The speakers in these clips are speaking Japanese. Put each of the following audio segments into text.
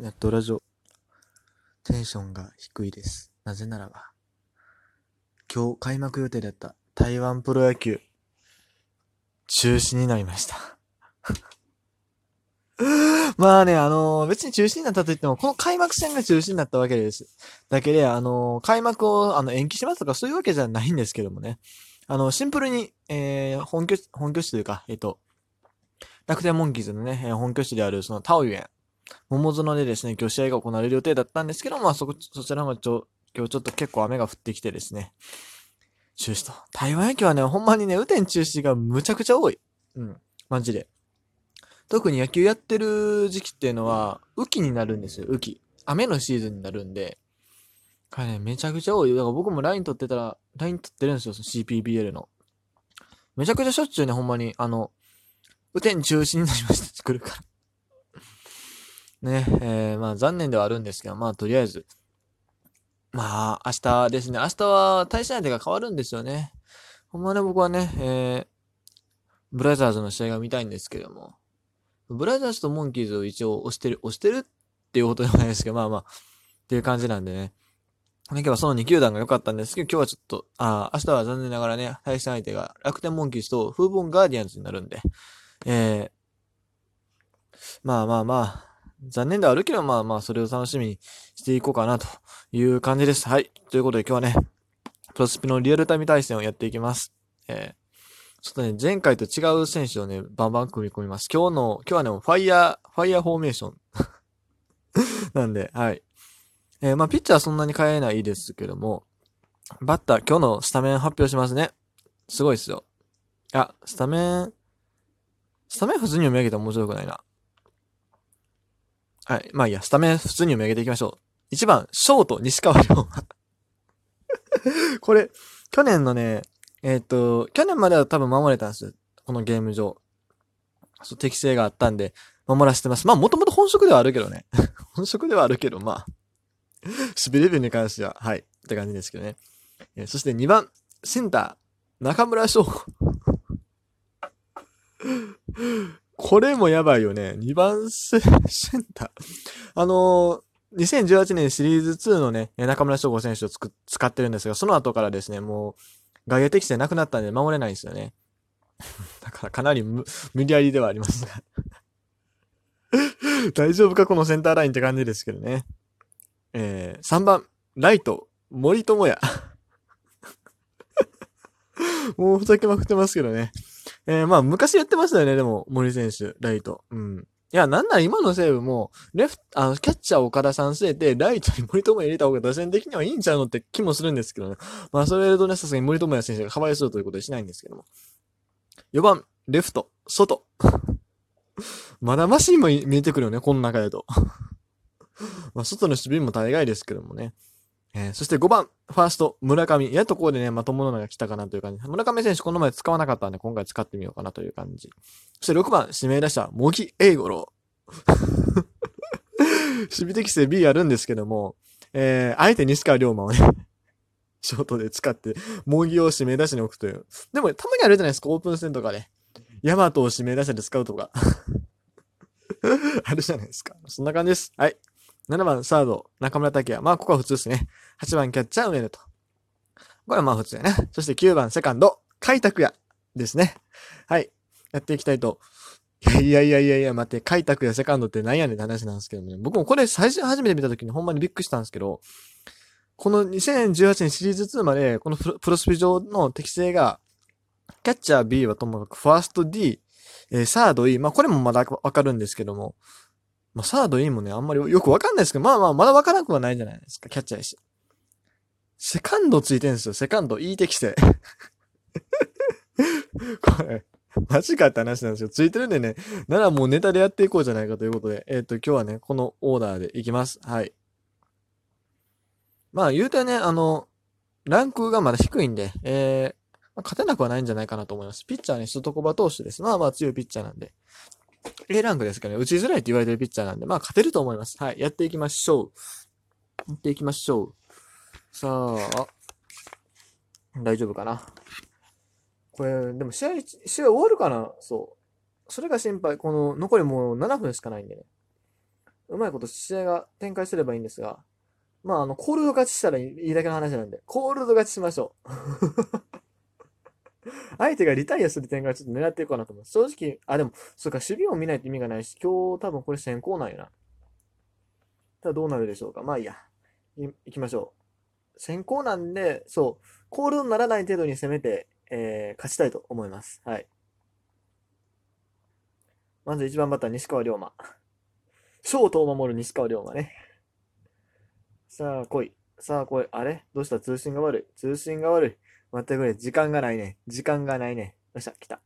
ラジオテンションが低いです。なぜならば今日開幕予定だった台湾プロ野球中止になりましたまあね、別に中止になったといっても、この開幕戦が中止になったわけです。だけで、開幕を延期しますとかそういうわけじゃないんですけどもね。シンプルに、本拠地というか、楽天モンキーズのね、本拠地であるそのタオユエン、桃園でですね、今日試合が行われる予定だったんですけど、まあそちらも今日ちょっと結構雨が降ってきてですね、中止と。台湾野球はね、ほんまにね、雨天中止がむちゃくちゃ多い。うん、マジで。特に野球やってる時期っていうのは雨季になるんですよ。雨季、雨のシーズンになるんで、かねめちゃくちゃ多い。だから僕もライン取ってるんですよ。CPBL のめちゃくちゃしょっちゅうね、ほんまに雨天中止になりました来るからね、まあ残念ではあるんですけど、まあとりあえずまあ明日ですね。明日は対戦相手が変わるんですよね。ほんまね、僕はね、ブラザーズの試合が見たいんですけども。ブラザーズとモンキーズを一応押してるっていうことではないですけど、まあまあ、っていう感じなんでね。今日はその2球団が良かったんですけど、今日はちょっと、明日は残念ながらね、対戦相手が楽天モンキーズとフーボンガーディアンズになるんで、まあまあまあ、残念ではあるけど、まあまあ、それを楽しみにしていこうかなという感じです。はい。ということで今日はね、プロスピのリアルタイム対戦をやっていきます。ちょっとね、前回と違う選手をね、バンバン組み込みます。今日はね、ファイヤーフォーメーション。なんで、はい。まあ、ピッチャーはそんなに変えないですけども、バッター、今日のスタメン発表しますね。すごいっすよ。あ、スタメン普通に読み上げたら面白くないな。はい。まあいいや、スタメン普通に読み上げていきましょう。1番、ショート、西川龍馬。これ、去年のね、去年までは多分守れたんですよ。このゲーム上。そう、適性があったんで、守らせてます。まあ、もともと本職ではあるけどね。本職ではあるけど、まあ。守備レベルに関しては、はい。って感じですけどね。そして2番、センター、中村翔吾。これもやばいよね。2番センター。2018年シリーズ2のね、中村翔吾選手を使ってるんですが、その後からですね、もう、外野適性なくなったんで守れないんですよね。だからかなり無理やりではありますが。大丈夫かこのセンターラインって感じですけどね。3番、ライト、森友哉。もうふざけまくってますけどね。まあ昔やってましたよね、でも、森選手、ライト。うん。いや、なんなら今の西武も、キャッチャー岡田さん据えて、ライトに森友哉入れた方が打線的にはいいんちゃうのって気もするんですけどね。まあ、それとね、さすがに森友哉選手がかわいそうということはしないんですけども。4番、レフト、外。まだマシにも見えてくるよね、この中だと。まあ、外の守備も大概ですけどもね。そして5番、ファースト、村上。やっとここでね、まともなのが来たかなという感じ。村上選手この前使わなかったんで、今回使ってみようかなという感じ。そして6番、指名打者、茂木栄五郎。守備適性 B あるんですけども、あえて西川龍馬をね、ショートで使って、茂木を指名打者に置くという。でも、たまにあるじゃないですか、オープン戦とかね。ヤマトを指名打者で使うとか。あるじゃないですか。そんな感じです。はい。7番、サード、中村拓也。まあ、ここは普通ですね。8番、キャッチャー、梅野と。これはまあ普通やね。そして9番、セカンド、甲斐拓也ですね。はい。やっていきたいと。いや、待って、甲斐拓也セカンドって何やねんって話なんですけどね。僕もこれ最初初めて見た時にほんまにびっくりしたんですけど、この2018年シリーズ2まで、このプロスピ上の適性が、キャッチャー B はともかく、ファースト D、サード E。まあ、これもまだわかるんですけども、まあ、サードいいもね、あんまりよくわかんないですけど、まあまあ、まだわからなくはないじゃないですか、キャッチャーやし。セカンドついてんすよ、セカンド、いい適性。これ、マジかって話なんですよ。ついてるんでね、ならもうネタでやっていこうじゃないかということで、今日はね、このオーダーでいきます。はい。まあ、言うてね、ランクがまだ低いんで、まあ、勝てなくはないんじゃないかなと思います。ピッチャーね、外小葉投手です。まあまあ、強いピッチャーなんで。A ランクですかね。打ちづらいって言われてるピッチャーなんで、まあ勝てると思います。はい。やっていきましょう。さあ、大丈夫かな。これ、でも試合終わるかな。そう。それが心配。この、残りもう7分しかないんでね。うまいこと試合が展開すればいいんですが、まあ、コールド勝ちしたらいいだけの話なんで、コールド勝ちしましょう。相手がリタイアする点がちょっと狙っていこうかなと思う。正直、あ、でも、そうか、守備も見ないと意味がないし、今日多分これ先行なんよな。ただどうなるでしょうか。まあいいや。行きましょう。先行なんで、そう、コールドにならない程度に攻めて、勝ちたいと思います。はい。まず1番バッター、西川龍馬。ショートを守る西川龍馬ね。さあ、来い。さあ、来い。あれどうした？通信が悪い。待ってくれ。時間がないね。よっしゃ、来た。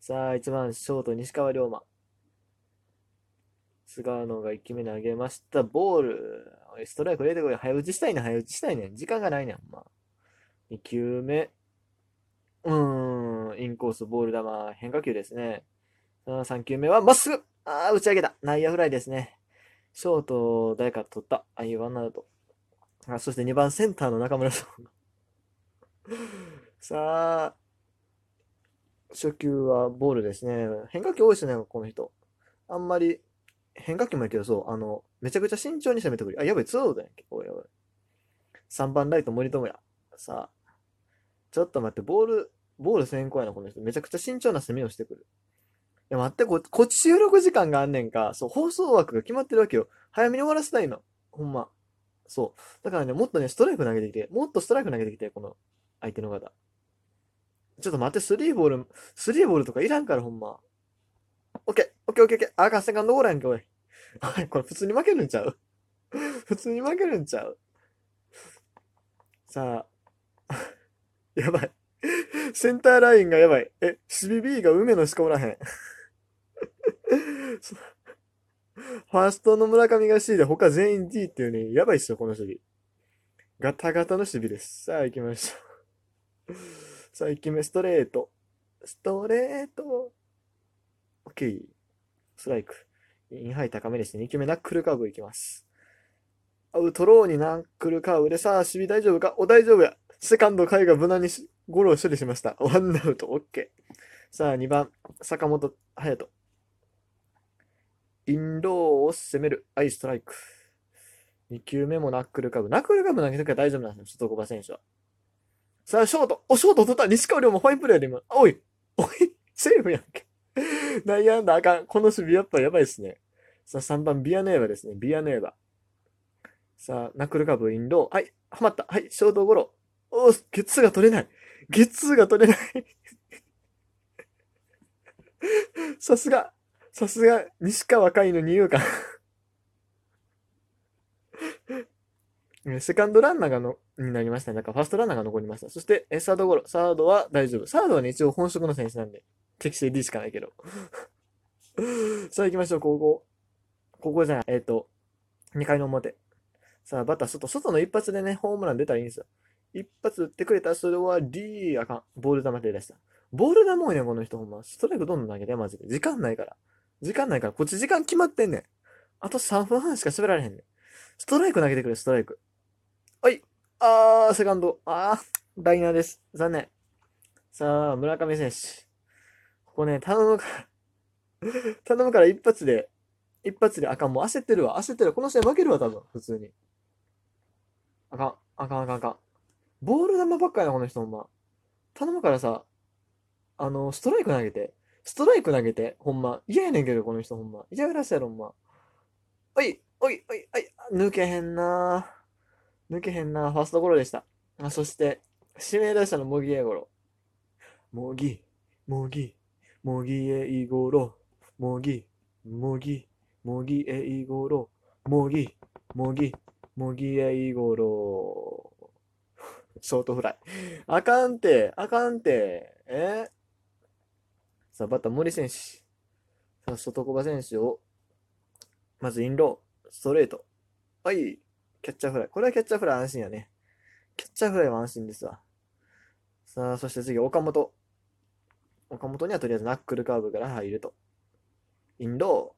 さあ、1番、ショート、西川龍馬。菅野が1球目投げました。ボール。ストライク入れてこい。早打ちしたいね。時間がないね。まあ、2球目。インコース、ボール球、変化球ですね。3球目は、まっすぐ。ああ、打ち上げた。内野フライですね。ショート、誰か取った。ああいうワンアウト。あ、そして2番、センターの中村さん。さあ、初球はボールですね。変化球多いですね、この人。あんまり、変化球もいいけど、そう、めちゃくちゃ慎重に攻めてくる。あ、やばい、ツーアウトやんけ。おいおい。3番ライト、森友哉。さあ、ちょっと待って、ボール先行やな、この人。めちゃくちゃ慎重な攻めをしてくる。いや、待って、こっち収録時間があんねんか。そう、放送枠が決まってるわけよ。早めに終わらせたいの。ほんま。そう。だからね、もっとね、ストライク投げてきて、この、相手の方。ちょっと待って、スリーボールとかいらんから、ほんま。オッケー。あかん、セカンドゴールやんけ、おい。これ、普通に負けるんちゃうさあ、やばい。センターラインがやばい。CPBL が梅野しかおらへん。ファーストの村上が C で、他全員 D っていうね、やばいっすよ、この守備。ガタガタの守備です。さあ、行きましょう。さあ、1球目、ストレート。OK。ストライク。インハイ高めですね。2球目、ナックルカーブいきます。アウトローにナックルカーブで、さあ、守備大丈夫か？お、大丈夫や。セカンド、海が無難にゴロを処理しました。ワンアウト、OK。さあ、2番、坂本勇人。インローを攻める。ストライク。2球目もナックルカーブ。ナックルカーブ投げときは大丈夫なんですよ、ちょっと小林選手は。さあ、ショート取った。西川龍馬ファインプレーで今。おい、セーフやんけ。内野安打あかん。この守備やっぱやばいですね。さあ、3番、ビアネーバ。さあ、ナックルカーブ、インロー。はい、はまった。はい、ショートゴロ。おー、ゲッツーが取れない。さすが、西川海の二遊間。セカンドランナーがになりましたね。だからファーストランナーが残りました。そして、サードゴロ。サードは大丈夫。サードはね、一応本職の選手なんで。適正 D しかないけど。さあ行きましょう、ここじゃない。2回の表。さあ、バッター外の一発でね、ホームラン出たらいいんですよ。一発打ってくれたら、それは D、あかん。ボール球で出した。ボール球多いね、この人ほんま。ストライクどんどん投げて、マジで。時間ないから。こっち時間決まってんねん。あと3分半しか喋られへんねん。ストライク投げてくれ、ストライク。はい。あー、セカンド。あー、ライナーです。残念。さあ、村上選手。ここね、頼むから一発で、あかん、もう焦ってるわ。この試合負けるわ、多分、普通に。あかん。ボール球ばっかりな、この人、ほんま。頼むからさ、ストライク投げて、ほんま。嫌やねんけど、この人、ほんま。嫌がらせやろ、ほんま。おい、抜けへんな。ファーストゴロでした。あ、そして、指名打者の茂木えいゴロ。ショートフライ。あかんて。さあ、バッター森選手。さあ、外小葉選手を、まずインロー、ストレート。はい。キャッチャーフライ。これはキャッチャーフライ安心やね。キャッチャーフライは安心ですわ。さあ、そして次、岡本。岡本にはとりあえずナックルカーブから入ると。インロ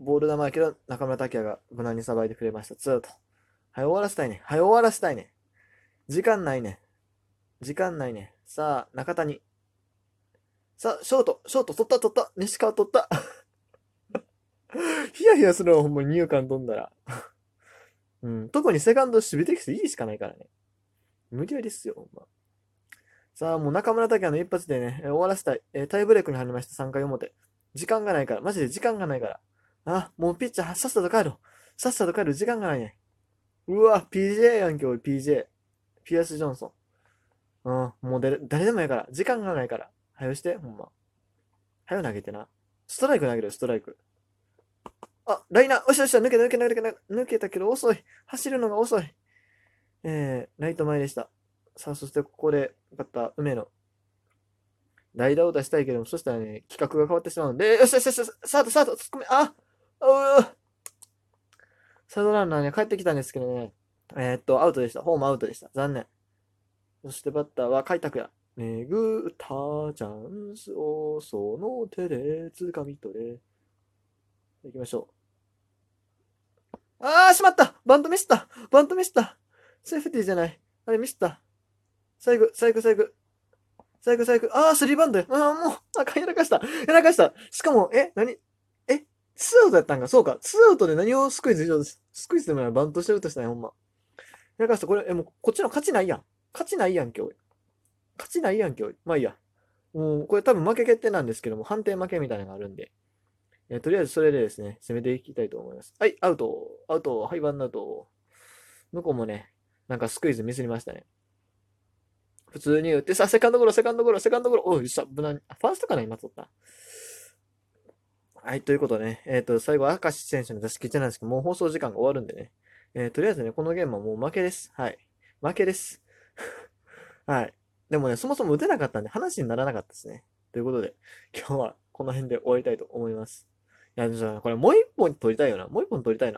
ー、ボール球やけど、中村拓也が無難にさばいてくれました。ツーアウト。早終わらせたいね。時間ないね。さあ、中谷。さあ、ショート取った。西川取った。ヒヤヒヤするわ、ほんまに二遊間飛んだら。うん。特にセカンド守備的していいしかないからね。無理やりっすよ、ほんま。さあ、もう中村拓也の一発でね、終わらせたい。タイブレークに入りました、3回表。時間がないから、マジで時間がないから。あ、もうピッチャー、さっさと帰ろう。さっさと帰る時間がないね。うわ、PJ やんけ、おい、PJ。ピアス・ジョンソン。うん、もう誰でもいいから。時間がないから。早うして、ほんま。早う投げてな。ストライク投げる、ストライク。あ、ライナー、おしおし、抜けたけど遅い。走るのが遅い。ライト前でした。さあ、そしてここで、よかった、梅野。代打を出したいけども、そしたらね、企画が変わってしまうので、よしよしよし、サード、突っ込め、サードランナーね、帰ってきたんですけどね、アウトでした。ホームアウトでした。残念。そしてバッターは、開拓や。めぐったチャンスを、その手で、掴み取れ。行きましょう。あー、しまったバントミスったセーフティーじゃない。あれミスった。最悪。あー、スリーバントや。あー、もう、やらかした。しかも、ツーアウトやったんか。そうか。ツーアウトで何をスクイズでもない。バントしてるとしたら、ほんま。やらかした。これ、もう、こっちの勝ちないやんけ、おい。まあいいや。もう、これ多分負け決定なんですけども、判定負けみたいなのがあるんで。とりあえずそれでですね、攻めていきたいと思います。はい、アウト、はい、ワンアウト。向こうもね、なんかスクイズミスりましたね。普通に打ってさ、セカンドゴロ、おい、無難に。ファーストかな、今取った。はい、ということでね、最後、明石選手の打席なんですけど、もう放送時間が終わるんでね。とりあえずね、このゲームはもう負けです。はい。負けです。はい。でもね、そもそも打てなかったんで、話にならなかったですね。ということで、今日はこの辺で終わりたいと思います。いや、これもう一本取りたいよな。